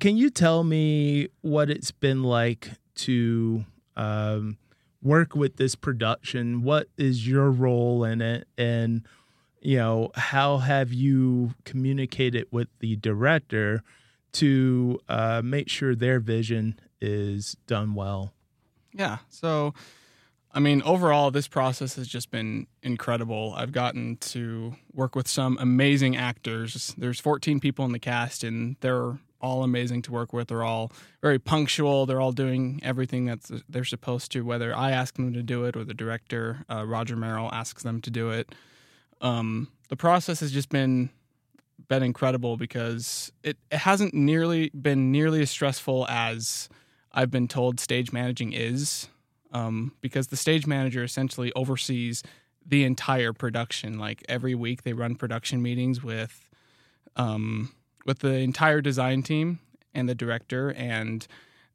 Can you tell me what it's been like to work with this production? What is your role in it? And, you know, how have you communicated with the director to make sure their vision is done well? Yeah. So, I mean, overall, this process has just been incredible. I've gotten to work with some amazing actors. There's 14 people in the cast, and they're all amazing to work with. They're all very punctual. They're all doing everything that they're supposed to, whether I ask them to do it or the director, Roger Merrill, asks them to do it. The process has just been incredible because it hasn't been nearly as stressful as I've been told stage managing is, because the stage manager essentially oversees the entire production. Like every week they run production meetings with the entire design team and the director, and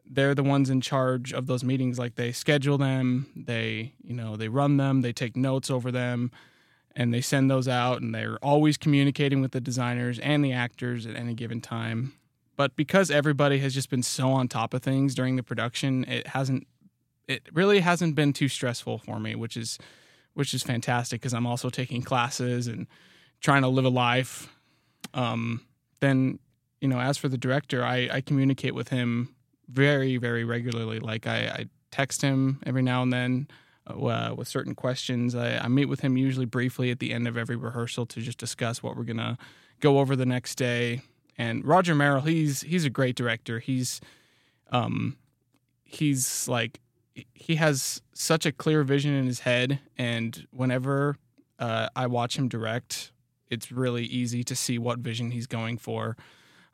they're the ones in charge of those meetings. Like they schedule them, they run them, they take notes over them, and they send those out, and they're always communicating with the designers and the actors at any given time. But because everybody has just been so on top of things during the production, it really hasn't been too stressful for me, which is fantastic because I'm also taking classes and trying to live a life. Then, you know, as for the director, I communicate with him very, very regularly. Like I text him every now and then. With certain questions. I meet with him usually briefly at the end of every rehearsal to just discuss what we're going to go over the next day. And Roger Merrill, he's a great director. He has such a clear vision in his head, and whenever I watch him direct, it's really easy to see what vision he's going for,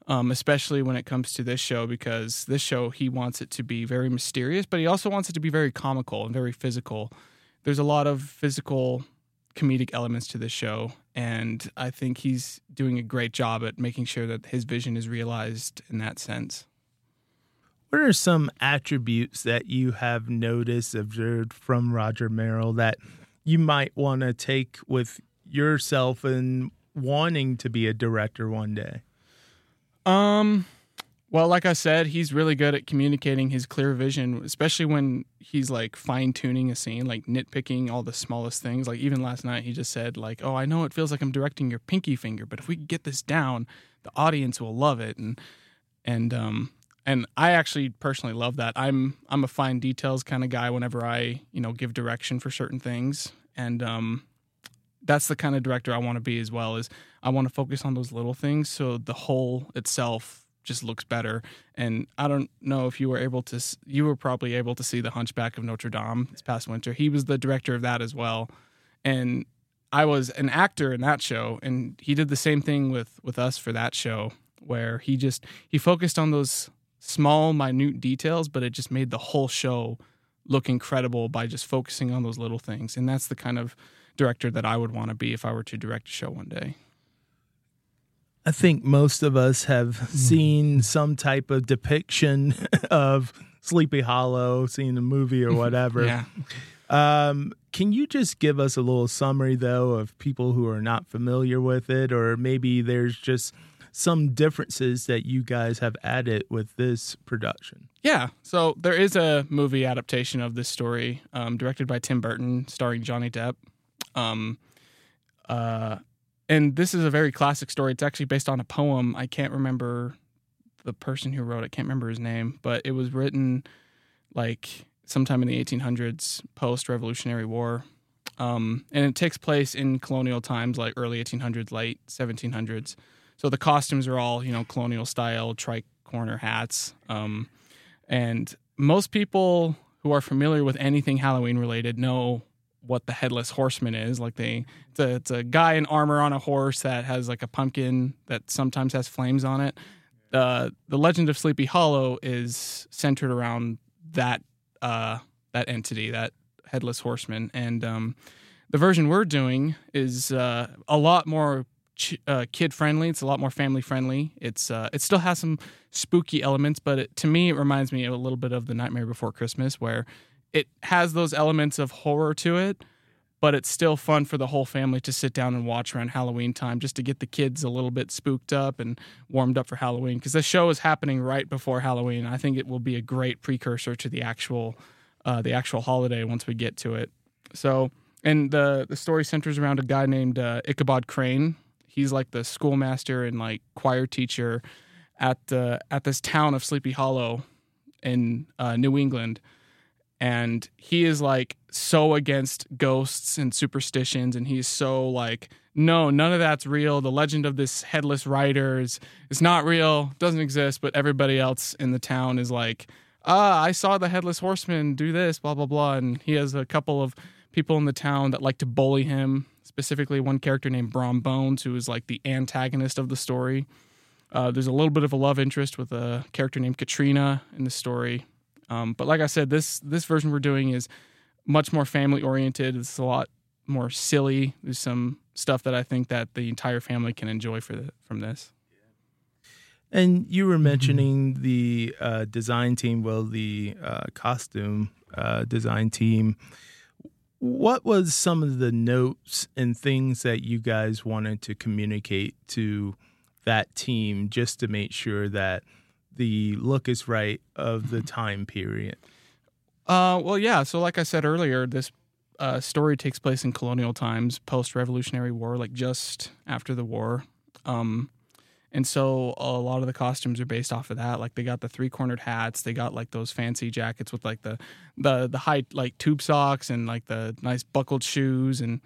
especially when it comes to this show, because this show, he wants it to be very mysterious, but he also wants it to be very comical and very physical. There's a lot of physical comedic elements to this show, and I think he's doing a great job at making sure that his vision is realized in that sense. What are some attributes that you have noticed, observed from Roger Merrill that you might want to take with yourself in wanting to be a director one day? Well, like I said, he's really good at communicating his clear vision, especially when he's like fine tuning a scene, like nitpicking all the smallest things. Like even last night, he just said like, "Oh, I know it feels like I'm directing your pinky finger, but if we can get this down, the audience will love it." And I actually personally love that. I'm a fine details kind of guy whenever I, you know, give direction for certain things. And, that's the kind of director I want to be as well. Is I want to focus on those little things so the whole itself just looks better. And I don't know if you were probably able to see The Hunchback of Notre Dame this past winter. He was the director of that as well. And I was an actor in that show, and he did the same thing with us for that show, where he focused on those small, minute details, but it just made the whole show look incredible by just focusing on those little things. And that's the kind of director that I would want to be if I were to direct a show one day. I think most of us have seen some type of depiction of Sleepy Hollow, seen a movie or whatever. Yeah. Can you just give us a little summary, though, of people who are not familiar with it, or maybe there's just some differences that you guys have added with this production? Yeah, so there is a movie adaptation of this story, directed by Tim Burton, starring Johnny Depp. And this is a very classic story. It's actually based on a poem. I can't remember the person who wrote it. I can't remember his name, but it was written like sometime in the 1800s, post-Revolutionary War. And it takes place in colonial times, like early 1800s, late 1700s. So the costumes are all, you know, colonial style, tri-corner hats. And most people who are familiar with anything Halloween related know what the Headless Horseman is. Like it's a guy in armor on a horse that has like a pumpkin that sometimes has flames on it. The Legend of Sleepy Hollow is centered around that entity, that Headless Horseman. And the version we're doing is a lot more kid friendly. It's a lot more family friendly. It's it still has some spooky elements, but to me it reminds me a little bit of The Nightmare Before Christmas, where it has those elements of horror to it, but it's still fun for the whole family to sit down and watch around Halloween time, just to get the kids a little bit spooked up and warmed up for Halloween, because the show is happening right before Halloween. I think it will be a great precursor to the actual holiday once we get to it. So, and the story centers around a guy named Ichabod Crane. He's like the schoolmaster and like choir teacher at this town of Sleepy Hollow in New England. And he is like so against ghosts and superstitions, and he's so like, no, none of that's real. The legend of this headless rider is not real, doesn't exist. But everybody else in the town is like, I saw the Headless Horseman do this, blah, blah, blah. And he has a couple of people in the town that like to bully him, specifically one character named Brom Bones, who is like the antagonist of the story. There's a little bit of a love interest with a character named Katrina in the story. But like I said, this version we're doing is much more family-oriented. It's a lot more silly. There's some stuff that I think that the entire family can enjoy from this. And you were mentioning the design team, the costume design team. What was some of the notes and things that you guys wanted to communicate to that team just to make sure that the look is right of the time period? So like I said earlier, this story takes place in colonial times, post-Revolutionary War, like just after the war. And so a lot of the costumes are based off of that. Like they got the three-cornered hats. They got like those fancy jackets with like the high like tube socks and like the nice buckled shoes and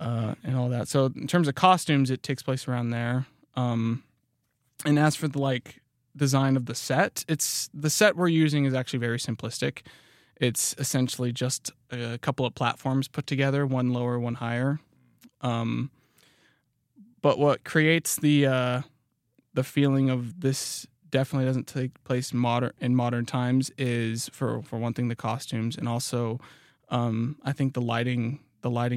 all that. So in terms of costumes, it takes place around there. And as for the like design of the set, the set we're using is actually very simplistic. It's essentially just a couple of platforms put together, one lower, one higher. But what creates the feeling of this definitely doesn't take place in modern times is for one thing the costumes, and also I think the lighting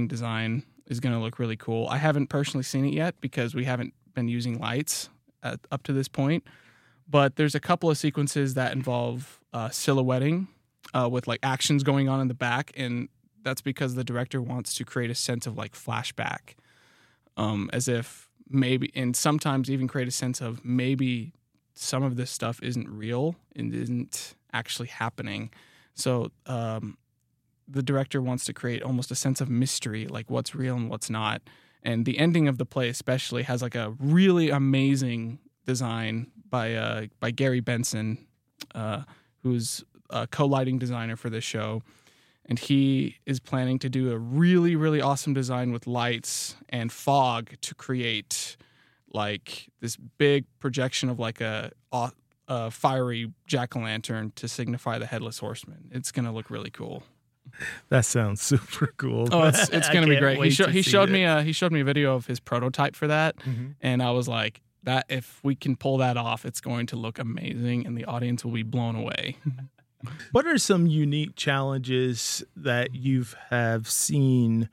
design is going to look really cool. I haven't personally seen it yet because we haven't been using lights up to this point, but there's a couple of sequences that involve silhouetting with like actions going on in the back, and that's because the director wants to create a sense of like flashback, as if maybe, and sometimes even create a sense of maybe some of this stuff isn't real and isn't actually happening. So the director wants to create almost a sense of mystery, like what's real and what's not. And the ending of the play especially has like a really amazing design by Gary Benson, who's a co-lighting designer for this show. And he is planning to do a really, really awesome design with lights and fog to create like this big projection of like a fiery jack-o'-lantern to signify the Headless Horseman. It's going to look really cool. That sounds super cool. Oh, it's going to be great. He showed me a video of his prototype for that, and I was like, that if we can pull that off, it's going to look amazing, and the audience will be blown away. What are some unique challenges that you have seen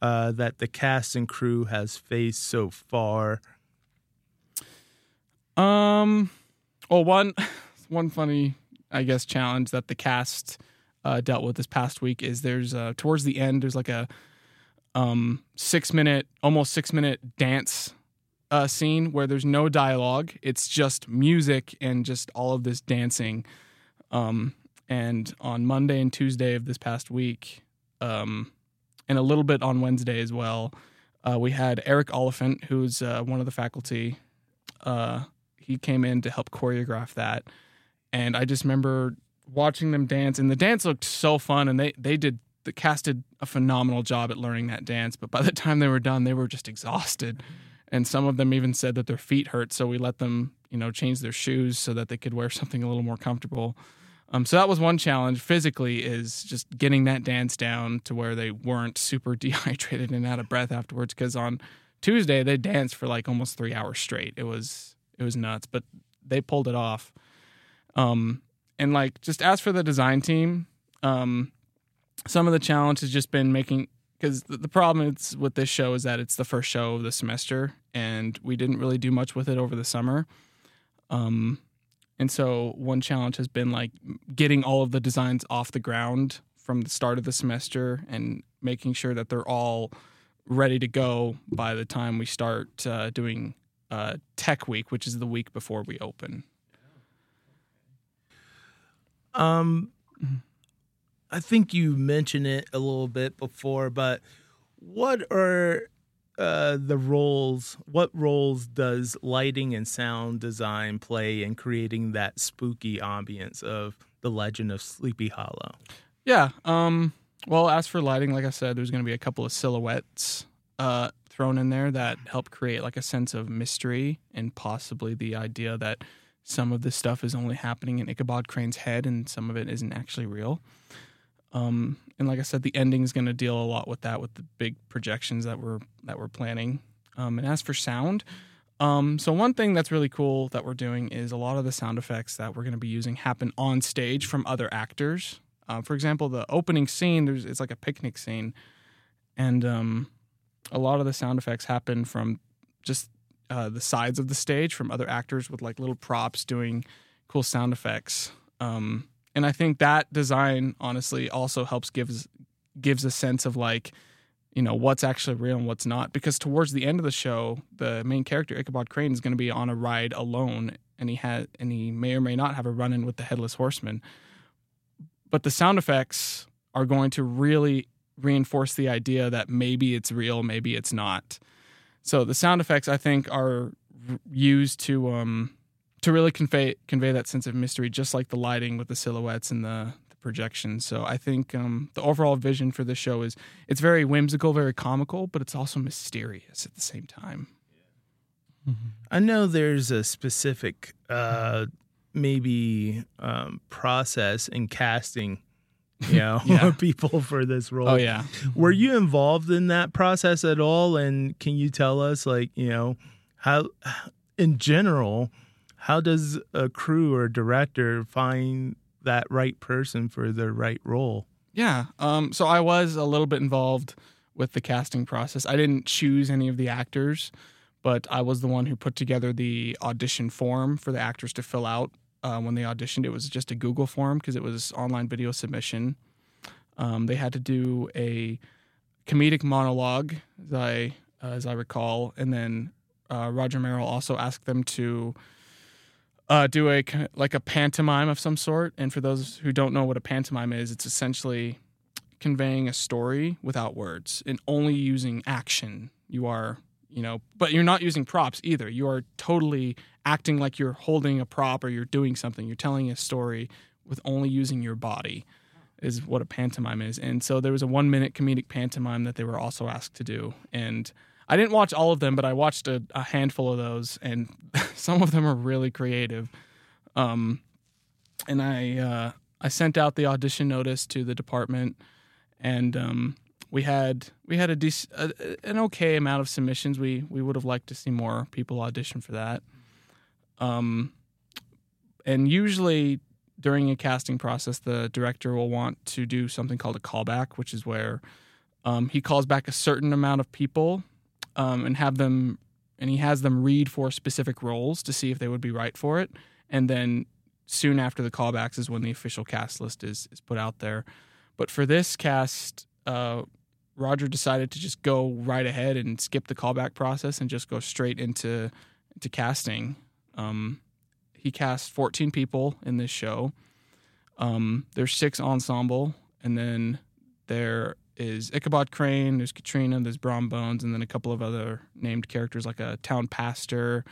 that the cast and crew has faced so far? One funny, I guess, challenge that the cast dealt with this past week is there's towards the end there's like a 6 minute, almost 6 minute dance scene where there's no dialogue. It's just music and just all of this dancing. And on Monday and Tuesday of this past week, and a little bit on Wednesday as well, we had Eric Oliphant, who's one of the faculty. He came in to help choreograph that. And I just remember watching them dance, and the dance looked so fun, and the cast did a phenomenal job at learning that dance. But by the time they were done, they were just exhausted. And some of them even said that their feet hurt, so we let them, change their shoes so that they could wear something a little more comfortable. So that was one challenge physically, is just getting that dance down to where they weren't super dehydrated and out of breath afterwards. Because on Tuesday they danced for like almost 3 hours straight. It was nuts, but they pulled it off. And like just as for the design team, some of the challenge has just been making, because the problem is with this show is that it's the first show of the semester, and we didn't really do much with it over the summer. And so one challenge has been like getting all of the designs off the ground from the start of the semester and making sure that they're all ready to go by the time we start doing tech week, which is the week before we open. I think you mentioned it a little bit before, but what are the roles? What roles does lighting and sound design play in creating that spooky ambience of The Legend of Sleepy Hollow? Yeah. Well, as for lighting, like I said, there's going to be a couple of silhouettes thrown in there that help create like a sense of mystery and possibly the idea that some of this stuff is only happening in Ichabod Crane's head and some of it isn't actually real. And like I said, the ending is going to deal a lot with that, with the big projections that we're planning. And as for sound, so one thing that's really cool that we're doing is a lot of the sound effects that we're going to be using happen on stage from other actors. For example, the opening scene, it's like a picnic scene, and a lot of the sound effects happen from just the sides of the stage from other actors with like little props doing cool sound effects. And I think that design honestly also helps gives a sense of like, you know, what's actually real and what's not. Because towards the end of the show, the main character, Ichabod Crane, is going to be on a ride alone, and he may or may not have a run-in with the Headless Horseman. But the sound effects are going to really reinforce the idea that maybe it's real, maybe it's not. So the sound effects, I think, are used to really convey that sense of mystery, just like the lighting with the silhouettes and the projections. So I think the overall vision for this show is it's very whimsical, very comical, but it's also mysterious at the same time. Mm-hmm. I know there's a specific process in casting, you know, people for this role. Oh, yeah. Were you involved in that process at all? And can you tell us, like, you know, how in general... how does a crew or director find that right person for the right role? Yeah. So I was a little bit involved with the casting process. I didn't choose any of the actors, but I was the one who put together the audition form for the actors to fill out when they auditioned. It was just a Google form because it was online video submission. They had to do a comedic monologue, as I recall, and then Roger Merrill also asked them to... do a pantomime of some sort. And for those who don't know what a pantomime is, it's essentially conveying a story without words and only using action. You are, you know, but you're not using props either. You are totally acting like you're holding a prop or you're doing something. You're telling a story with only using your body is what a pantomime is. And so there was a 1-minute comedic pantomime that they were also asked to do. And I didn't watch all of them, but I watched a handful of those, and some of them are really creative. And I sent out the audition notice to the department, and we had an okay amount of submissions. We would have liked to see more people audition for that. And usually during a casting process, the director will want to do something called a callback, which is where he calls back a certain amount of people. And he has them read for specific roles to see if they would be right for it. And then soon after the callbacks is when the official cast list is put out there. But for this cast, Roger decided to just go right ahead and skip the callback process and just go straight into casting. He cast 14 people in this show. There's 6 ensemble, and then there is Ichabod Crane, there's Katrina, there's Brom Bones, and then a couple of other named characters like a town pastor,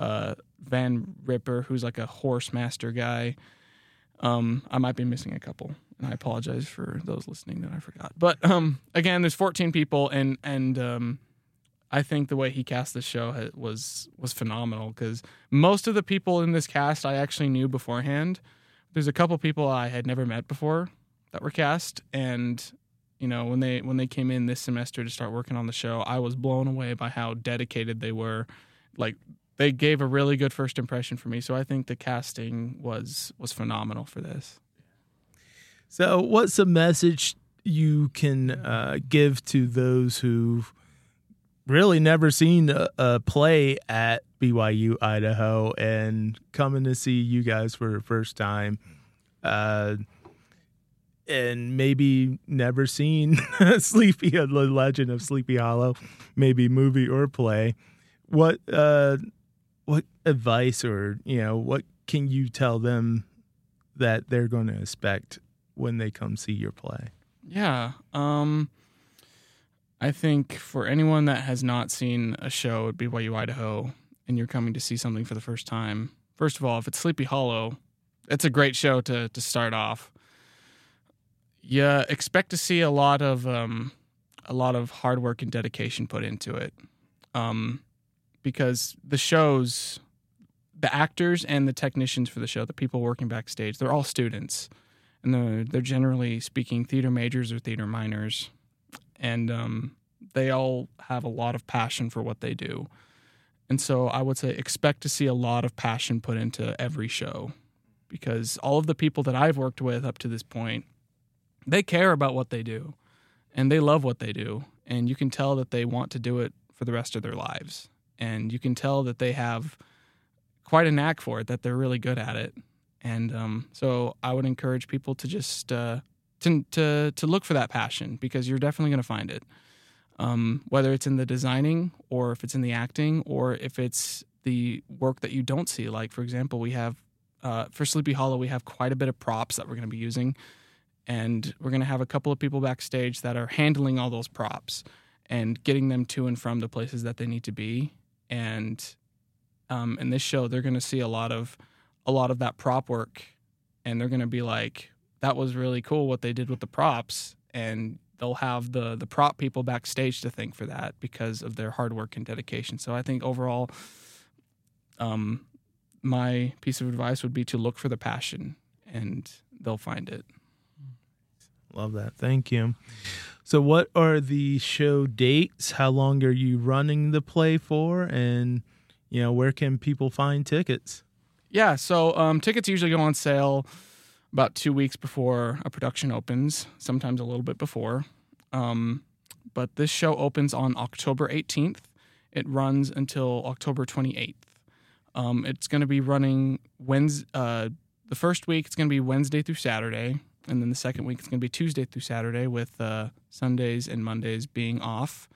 Van Ripper, who's like a horse master guy. I might be missing a couple, and I apologize for those listening that I forgot. But again, there's 14 people, and I think the way he cast this show was phenomenal because most of the people in this cast I actually knew beforehand. There's a couple people I had never met before that were cast, and... you know, when they came in this semester to start working on the show, I was blown away by how dedicated they were. Like, they gave a really good first impression for me. So I think the casting was phenomenal for this. So what's a message you can give to those who've really never seen a play at BYU-Idaho and coming to see you guys for the first time? and maybe never seen The Legend of Sleepy Hollow, maybe movie or play, what advice or, you know, what can you tell them that they're going to expect when they come see your play? Yeah. I think for anyone that has not seen a show at BYU-Idaho and you're coming to see something for the first time, first of all, if it's Sleepy Hollow, it's a great show to start off. You expect to see a lot of hard work and dedication put into it, because the shows, the actors and the technicians for the show, the people working backstage, they're all students, and they're generally speaking theater majors or theater minors, and they all have a lot of passion for what they do, and so I would say expect to see a lot of passion put into every show, because all of the people that I've worked with up to this point, they care about what they do, and they love what they do, and you can tell that they want to do it for the rest of their lives, and you can tell that they have quite a knack for it, that they're really good at it, and so I would encourage people to just to look for that passion, because you're definitely going to find it, whether it's in the designing or if it's in the acting or if it's the work that you don't see. Like, for example, we have for Sleepy Hollow, we have quite a bit of props that we're going to be using. And we're going to have a couple of people backstage that are handling all those props and getting them to and from the places that they need to be. And in this show, they're going to see a lot of that prop work, and they're going to be like, "That was really cool what they did with the props." And they'll have the prop people backstage to thank for that because of their hard work and dedication. So I think overall, my piece of advice would be to look for the passion, and they'll find it. Love that. Thank you. So what are the show dates? How long are you running the play for? And, you know, where can people find tickets? Yeah, so tickets usually go on sale about 2 weeks before a production opens, sometimes a little bit before. But this show opens on October 18th. It runs until October 28th. It's going to be running the first week, it's going to be Wednesday through Saturday. And then the second week, it's going to be Tuesday through Saturday, with Sundays and Mondays being off.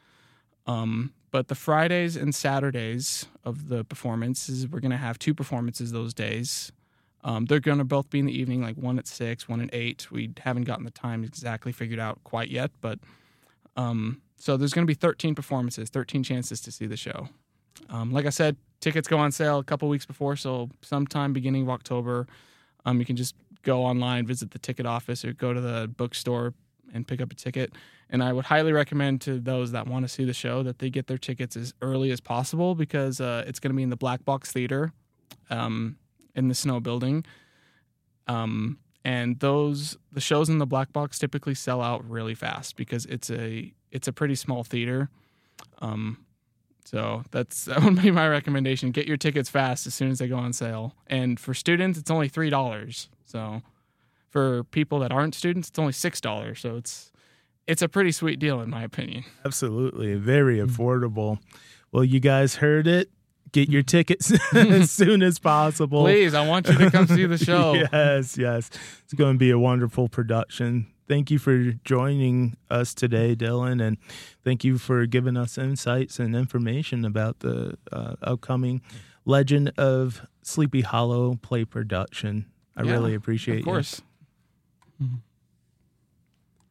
But the Fridays and Saturdays of the performances, we're going to have two performances those days. They're going to both be in the evening, like one at 6, one at 8. We haven't gotten the time exactly figured out quite yet. But so there's going to be 13 performances, 13 chances to see the show. Like I said, tickets go on sale a couple weeks before, so sometime beginning of October, you can just go online, visit the ticket office, or go to the bookstore and pick up a ticket. And I would highly recommend to those that want to see the show that they get their tickets as early as possible, because it's going to be in the Black Box Theater in the Snow building. And the shows in the Black Box typically sell out really fast because it's a pretty small theater. So that would be my recommendation. Get your tickets fast as soon as they go on sale. And for students, it's only $3. So for people that aren't students, it's only $6. So it's a pretty sweet deal, in my opinion. Absolutely. Very affordable. Well, you guys heard it. Get your tickets as soon as possible. Please, I want you to come see the show. Yes. It's going to be a wonderful production. Thank you for joining us today, Dylan, and thank you for giving us insights and information about the upcoming Legend of Sleepy Hollow play production. I really appreciate it. Of course. You. Mm-hmm.